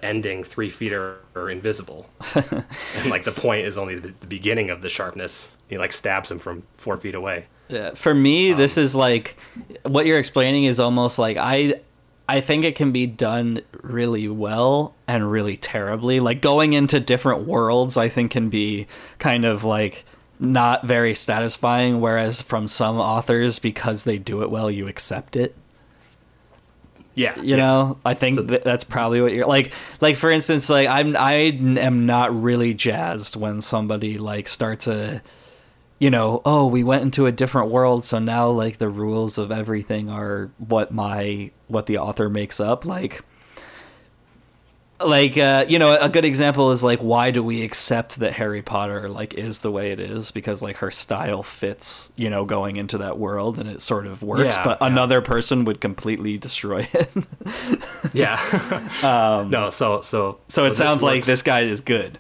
ending 3 feet are invisible." And like the point is only the beginning of the sharpness. He like stabs him from 4 feet away. Yeah, for me, this is like what you're explaining is almost like I think it can be done really well and really terribly. Like going into different worlds, I think can be kind of like not very satisfying. Whereas from some authors, because they do it well, you accept it. Yeah, know, I think so, that's probably what you're like. For instance, like I am not really jazzed when somebody like starts a, oh, we went into a different world, so now like the rules of everything are what the author makes up. A good example is like, why do we accept that Harry Potter like is the way it is? Because like her style fits, going into that world, and it sort of works. Yeah, but another person would completely destroy it. Yeah. No. So it sounds like this guy is good.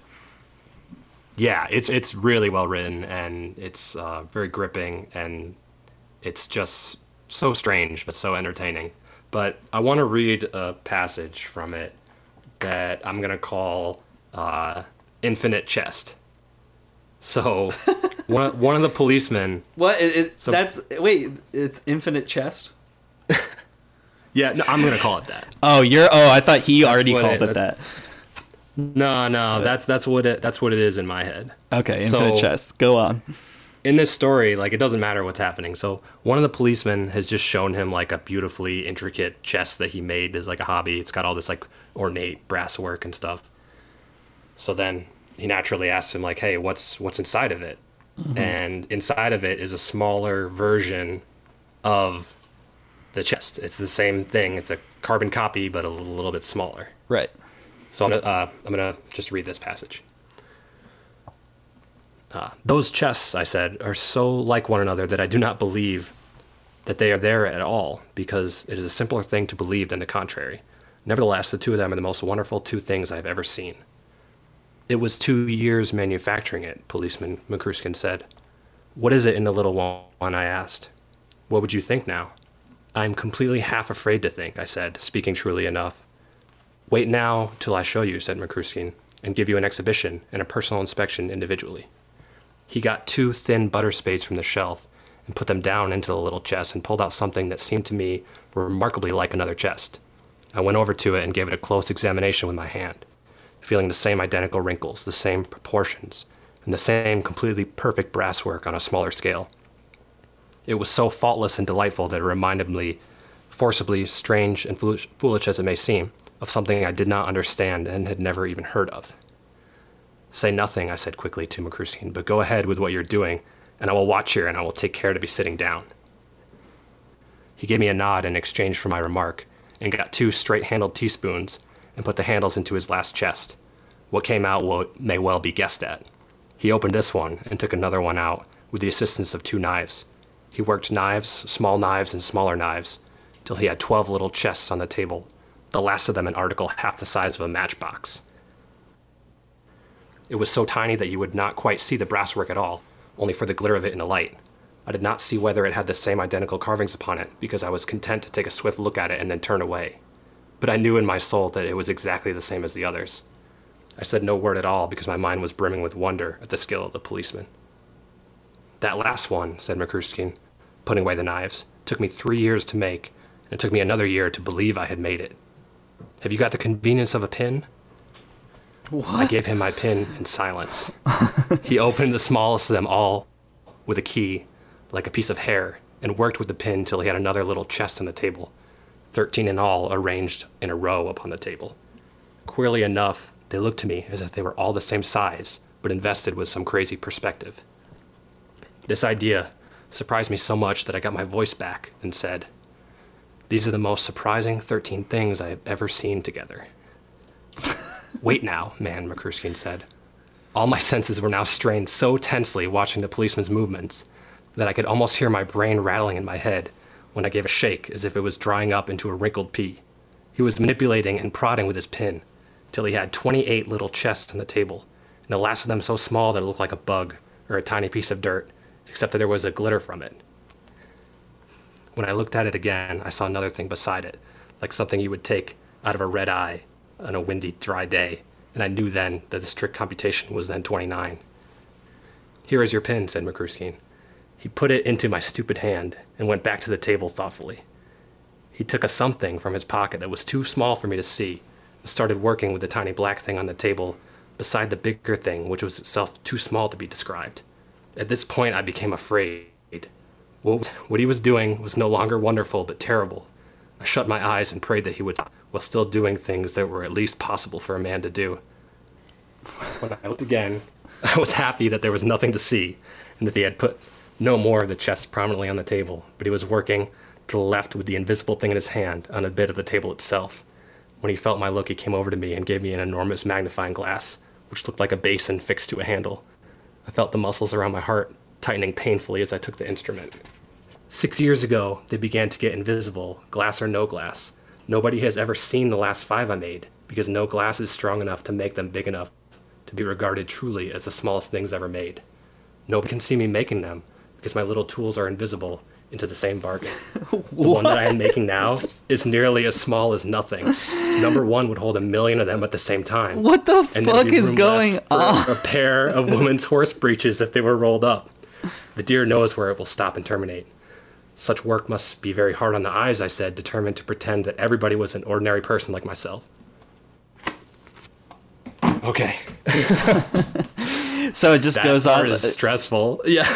Yeah, it's really well written, and it's very gripping, and it's just so strange but so entertaining. But I want to read a passage from it that I'm going to call Infinite Chest. So one of the policemen... What? It's Infinite Chest? Yeah, no, I'm going to call it that. I thought he already called it that. No, that's what it is in my head. Okay, Infinite Chest. Go on. In this story, like, it doesn't matter what's happening. So one of the policemen has just shown him like a beautifully intricate chest that he made as like a hobby. It's got all this like ornate brass work and stuff. So then he naturally asks him like, "Hey, what's inside of it?" And inside of it is a smaller version of the chest. It's the same thing. It's a carbon copy, but a little bit smaller. Right. So I'm gonna just read this passage. "Those chests," I said, "are so like one another that I do not believe that they are there at all, because it is a simpler thing to believe than the contrary. Nevertheless, the two of them are the most wonderful two things I have ever seen." "It was 2 years manufacturing it," Policeman McCrushkin said. "What is it in the little one?" I asked. "What would you think now?" "I'm completely half afraid to think," I said, speaking truly enough. "Wait now till I show you," said McCrushkin, "and give you an exhibition and a personal inspection individually." He got two thin butter spades from the shelf and put them down into the little chest and pulled out something that seemed to me remarkably like another chest. I went over to it and gave it a close examination with my hand, feeling the same identical wrinkles, the same proportions, and the same completely perfect brasswork on a smaller scale. It was so faultless and delightful that it reminded me, forcibly, strange and foolish as it may seem, of something I did not understand and had never even heard of. "Say nothing," I said quickly to McCrushkin, "but go ahead with what you're doing, and I will watch here, and I will take care to be sitting down." He gave me a nod in exchange for my remark, and got 2 straight-handled teaspoons and put the handles into his last chest. What came out may well be guessed at. He opened this one and took another one out with the assistance of 2 knives. He worked knives, small knives, and smaller knives, till he had 12 little chests on the table, the last of them an article half the size of a matchbox. It was so tiny that you would not quite see the brasswork at all, only for the glitter of it in the light. I did not see whether it had the same identical carvings upon it, because I was content to take a swift look at it and then turn away. But I knew in my soul that it was exactly the same as the others. I said no word at all because my mind was brimming with wonder at the skill of the policeman. "That last one," said Makushkin, putting away the knives, "took me 3 years to make, and it took me another year to believe I had made it. Have you got the convenience of a pin?" What? I gave him my pin in silence. He opened the smallest of them all with a key, like a piece of hair, and worked with the pin till he had another little chest on the table, 13 in all, arranged in a row upon the table. Queerly enough, they looked to me as if they were all the same size, but invested with some crazy perspective. This idea surprised me so much that I got my voice back and said, "These are the most surprising 13 things I have ever seen together." "Wait now, man," Makushkin said. All my senses were now strained so tensely watching the policeman's movements that I could almost hear my brain rattling in my head when I gave a shake as if it was drying up into a wrinkled pea. He was manipulating and prodding with his pin till he had 28 little chests on the table, and the last of them so small that it looked like a bug or a tiny piece of dirt, except that there was a glitter from it. When I looked at it again, I saw another thing beside it, like something you would take out of a red eye on a windy, dry day, and I knew then that the strict computation was then 29. "Here is your pin," said Makushkin. He put it into my stupid hand and went back to the table thoughtfully. He took a something from his pocket that was too small for me to see and started working with the tiny black thing on the table beside the bigger thing, which was itself too small to be described. At this point, I became afraid. What he was doing was no longer wonderful, but terrible. I shut my eyes and prayed that he would, while still doing things that were at least possible for a man to do. When I looked again, I was happy that there was nothing to see, and that they had put no more of the chest prominently on the table, but he was working to the left with the invisible thing in his hand on a bit of the table itself. When he felt my look, he came over to me and gave me an enormous magnifying glass, which looked like a basin fixed to a handle. I felt the muscles around my heart tightening painfully as I took the instrument. 6 years ago, they began to get invisible, glass or no glass. Nobody has ever seen the last 5 I made, because no glass is strong enough to make them big enough to be regarded truly as the smallest things ever made. Nobody can see me making them, because my little tools are invisible into the same bargain. The one that I am making now is nearly as small as nothing. Number one would hold 1 million of them at the same time. What the fuck is going on? A pair of women's horse breeches if they were rolled up. The deer knows where it will stop and terminate. Such work must be very hard on the eyes, I said, determined to pretend that everybody was an ordinary person like myself. Okay. So it just that goes on. It's stressful. Yeah.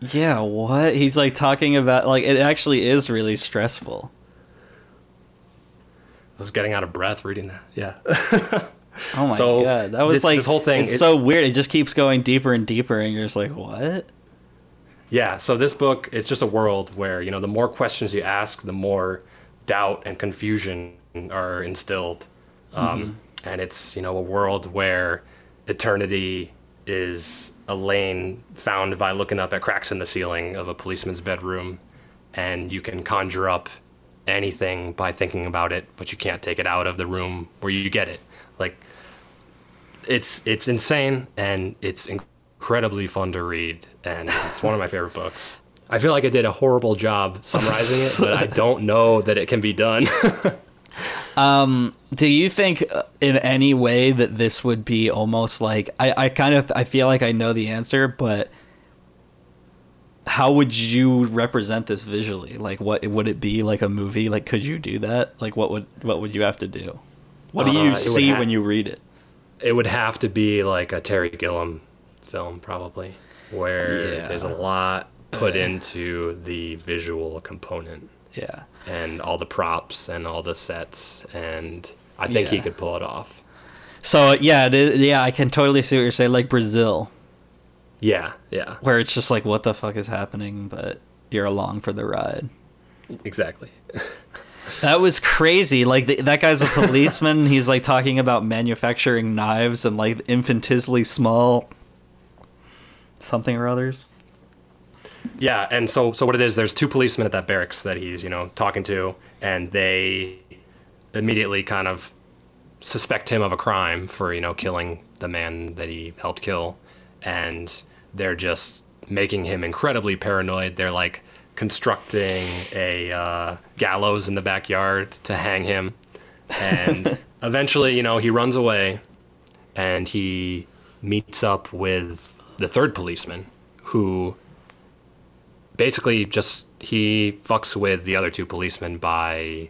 Yeah. What? He's like talking about, like, it actually is really stressful. I was getting out of breath reading that. Yeah. Oh my God. That was this whole thing. It's so weird. It just keeps going deeper and deeper. And you're just like, what? Yeah. So this book, it's just a world where, you know, the more questions you ask, the more doubt and confusion are instilled. And it's, you know, a world where eternity is a lane found by looking up at cracks in the ceiling of a policeman's bedroom, and you can conjure up anything by thinking about it, but you can't take it out of the room where you get it. Like, it's insane, and it's incredibly fun to read, and it's one of my favorite books. I feel like I did a horrible job summarizing it, but I don't know that it can be done. Do you think in any way that this would be almost like, I feel like I know the answer, but how would you represent this visually? Like, what would it be, like a movie? Like, could you do that? Like, what would you have to do? What do you see when you read it? It would have to be like a Terry Gilliam film, probably, where there's a lot put into the visual component. Yeah. And all the props and all the sets, and I think he could pull it off. So I can totally see what you're saying, like Brazil. Yeah. Where it's just like, what the fuck is happening? But you're along for the ride. Exactly. That was crazy. Like, that guy's a policeman. He's like talking about manufacturing knives and like infinitesimally small something or others. Yeah, and so what it is, there's two policemen at that barracks that he's, you know, talking to, and they immediately kind of suspect him of a crime for, you know, killing the man that he helped kill, and they're just making him incredibly paranoid. They're like constructing a gallows in the backyard to hang him, and eventually, you know, he runs away, and he meets up with the third policeman, who basically just, he fucks with the other two policemen by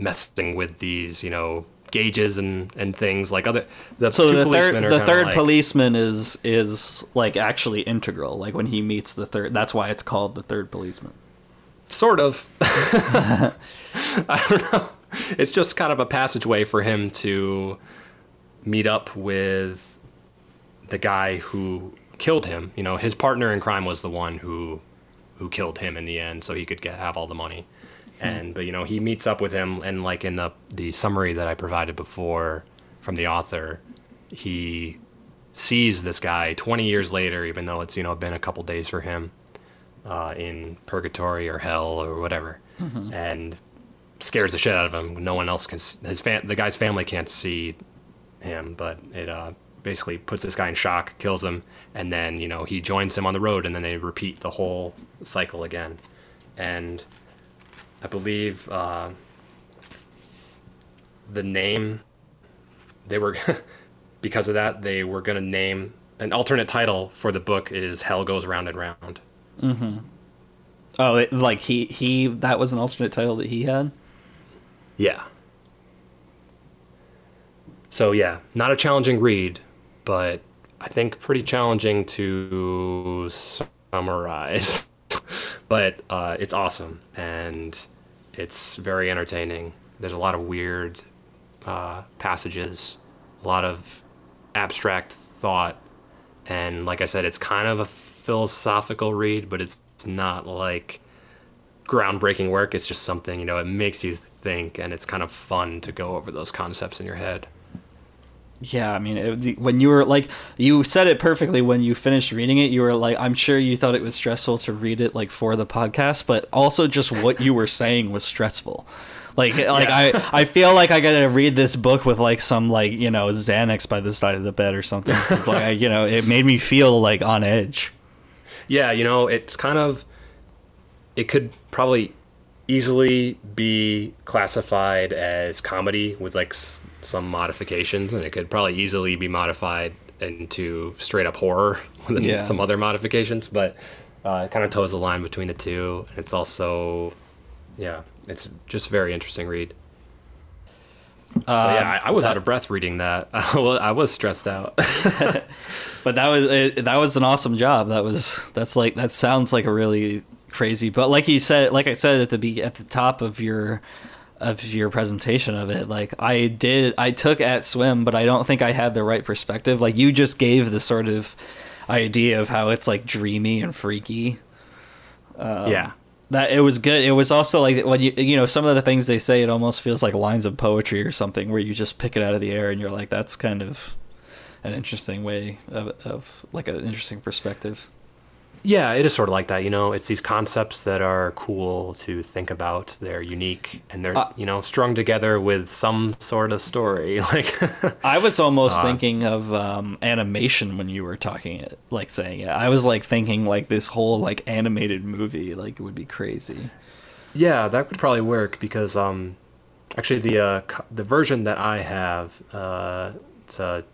messing with these, you know, gauges and things like other. The third policeman is like actually integral. Like when he meets the third, that's why it's called the third policeman. Sort of. I don't know. It's just kind of a passageway for him to meet up with the guy who killed him. You know, his partner in crime was the one who killed him in the end, so he could have all the money. But, you know, he meets up with him, and like in the summary that I provided before from the author, he sees this guy 20 years later, even though it's, you know, been a couple days for him in purgatory or hell or whatever, and scares the shit out of him. No one else can, the guy's family can't see him, but it basically puts this guy in shock, kills him, and then, you know, he joins him on the road, and then they repeat the whole cycle again. And I believe the name, they were, because of that, they were going to name, an alternate title for the book is Hell Goes Round and Round. Mm-hmm. Oh, like he that was an alternate title that he had? Yeah. So, yeah, not a challenging read, but I think pretty challenging to summarize. But it's awesome, and it's very entertaining. There's a lot of weird passages, a lot of abstract thought, and like I said, it's kind of a philosophical read, but it's not like groundbreaking work. It's just something, you know, it makes you think, and it's kind of fun to go over those concepts in your head. Yeah, I mean, when you were like, you said it perfectly when you finished reading it. You were like, I'm sure you thought it was stressful to read it like for the podcast, but also just what you were saying was stressful. Like yeah. I feel like I gotta read this book with like some like, you know, Xanax by the side of the bed or something. So like, you know, it made me feel like on edge. Yeah, you know, it's kind of, it could probably easily be classified as comedy with like some modifications, and it could probably easily be modified into straight up horror with some other modifications, but it kind of toes the line between the two. And it's also, yeah, it's just a very interesting read. Yeah, I was out of breath reading that. I was stressed out. But that was an awesome job. That sounds like a really crazy, but like you said, like I said at the top of your presentation of it, like I took At Swim, but I don't think I had the right perspective. Like you just gave the sort of idea of how it's like dreamy and freaky. Yeah, that it was good. It was also like when you know some of the things they say, it almost feels like lines of poetry or something, where you just pick it out of the air and you're like, that's kind of an interesting way of like an interesting perspective. Yeah, it is sort of like that, you know. It's these concepts that are cool to think about. They're unique, and they're, you know, strung together with some sort of story. Like, I was almost thinking of animation when you were talking it, like saying it. I was like thinking like this whole like animated movie, like it would be crazy. Yeah, that would probably work because actually the version that I have, it's a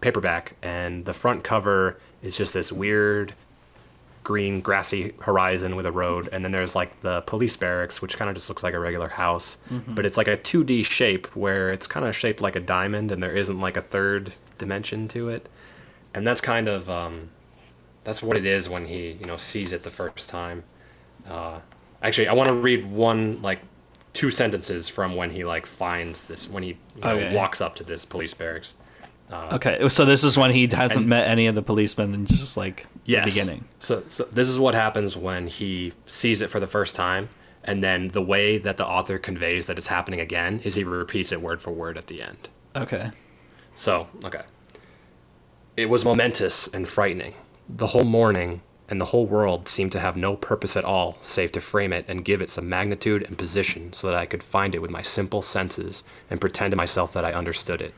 paperback, and the front cover. It's just this weird green grassy horizon with a road. And then there's like the police barracks, which kind of just looks like a regular house. Mm-hmm. But it's like a 2D shape where it's kind of shaped like a diamond, and there isn't like a third dimension to it. And that's kind of, that's what it is when he, you know, sees it the first time. Actually, I want to read two sentences from when he like finds this, when he walks up to this police barracks. Okay, so this is when he hasn't met any of the policemen and just like the beginning. So this is what happens when he sees it for the first time, and then the way that the author conveys that it's happening again is he repeats it word for word at the end. Okay. So, okay. It was momentous and frightening. The whole morning and the whole world seemed to have no purpose at all save to frame it and give it some magnitude and position so that I could find it with my simple senses and pretend to myself that I understood it.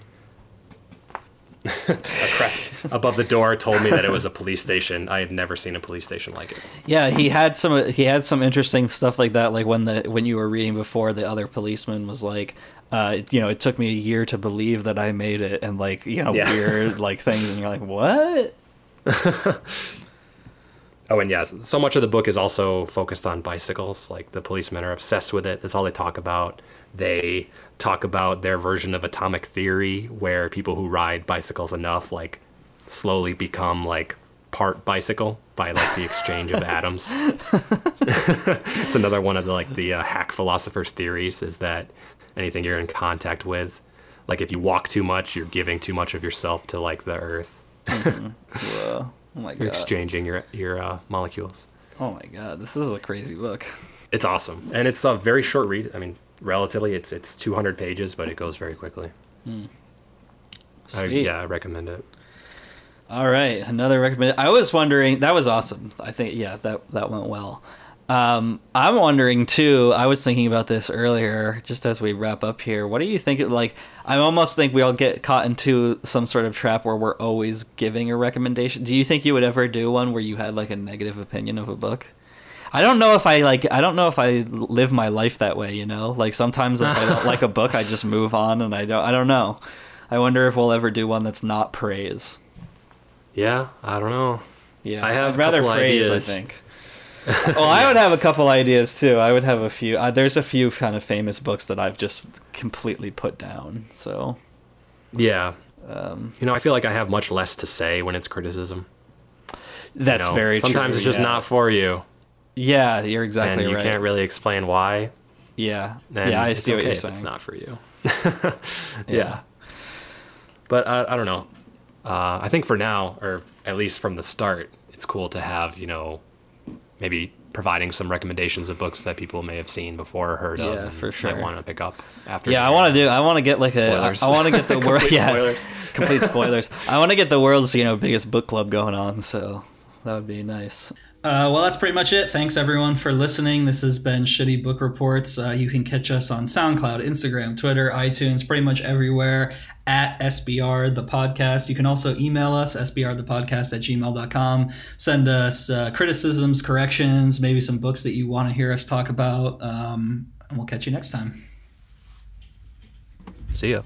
A crest above the door told me that it was a police station. I had never seen a police station like it. Yeah, he had some interesting stuff like that. Like when you were reading before, the other policeman was like, it took me a year to believe that I made it, and like weird like things, and you're like, what? Oh, and yes, so much of the book is also focused on bicycles. Like the policemen are obsessed with it. That's all they talk about. They talk about their version of atomic theory, where people who ride bicycles enough like slowly become like part bicycle by like the exchange of atoms. It's another one of the hack philosophers' theories, is that anything you're in contact with, like if you walk too much, you're giving too much of yourself to like the earth. Whoa. Oh my God. You're exchanging your molecules. Oh my God, this is a crazy book. It's awesome, and it's a very short read. I mean, relatively, it's 200 pages, but it goes very quickly. Sweet. I recommend it. All right, another recommend. I was wondering, that was awesome. I think that went well. I'm wondering too, I was thinking about this earlier, just as we wrap up here, what do you think, I almost think we all get caught into some sort of trap where we're always giving a recommendation. Do you think you would ever do one where you had like a negative opinion of a book? I don't know if I live my life that way, like sometimes if I don't like a book, I just move on, and I don't know. I wonder if we'll ever do one that's not praise. Yeah, I don't know. Yeah, I'd rather praise, I think. Well, I would have a couple ideas too. I would have a few. There's a few kind of famous books that I've just completely put down. So, yeah, I feel like I have much less to say when it's criticism. That's very true. Sometimes it's just not for you. Yeah, you're exactly right. You can't really explain why. Yeah, yeah, I see what you're saying. It's not for you. Yeah, but I don't know. I think for now, or at least from the start, it's cool to have maybe providing some recommendations of books that people may have seen before or heard of, and for sure might want to pick up after. Yeah, I want to get like spoilers. I want to get the world. Complete spoilers. I want to get the world's biggest book club going on, so that would be nice. Well, that's pretty much it. Thanks everyone for listening. This has been Shitty Book Reports. You can catch us on SoundCloud, Instagram, Twitter, iTunes, pretty much everywhere at SBR the Podcast. You can also email us, sbrthepodcast@gmail.com. Send us criticisms, corrections, maybe some books that you want to hear us talk about. And we'll catch you next time. See ya.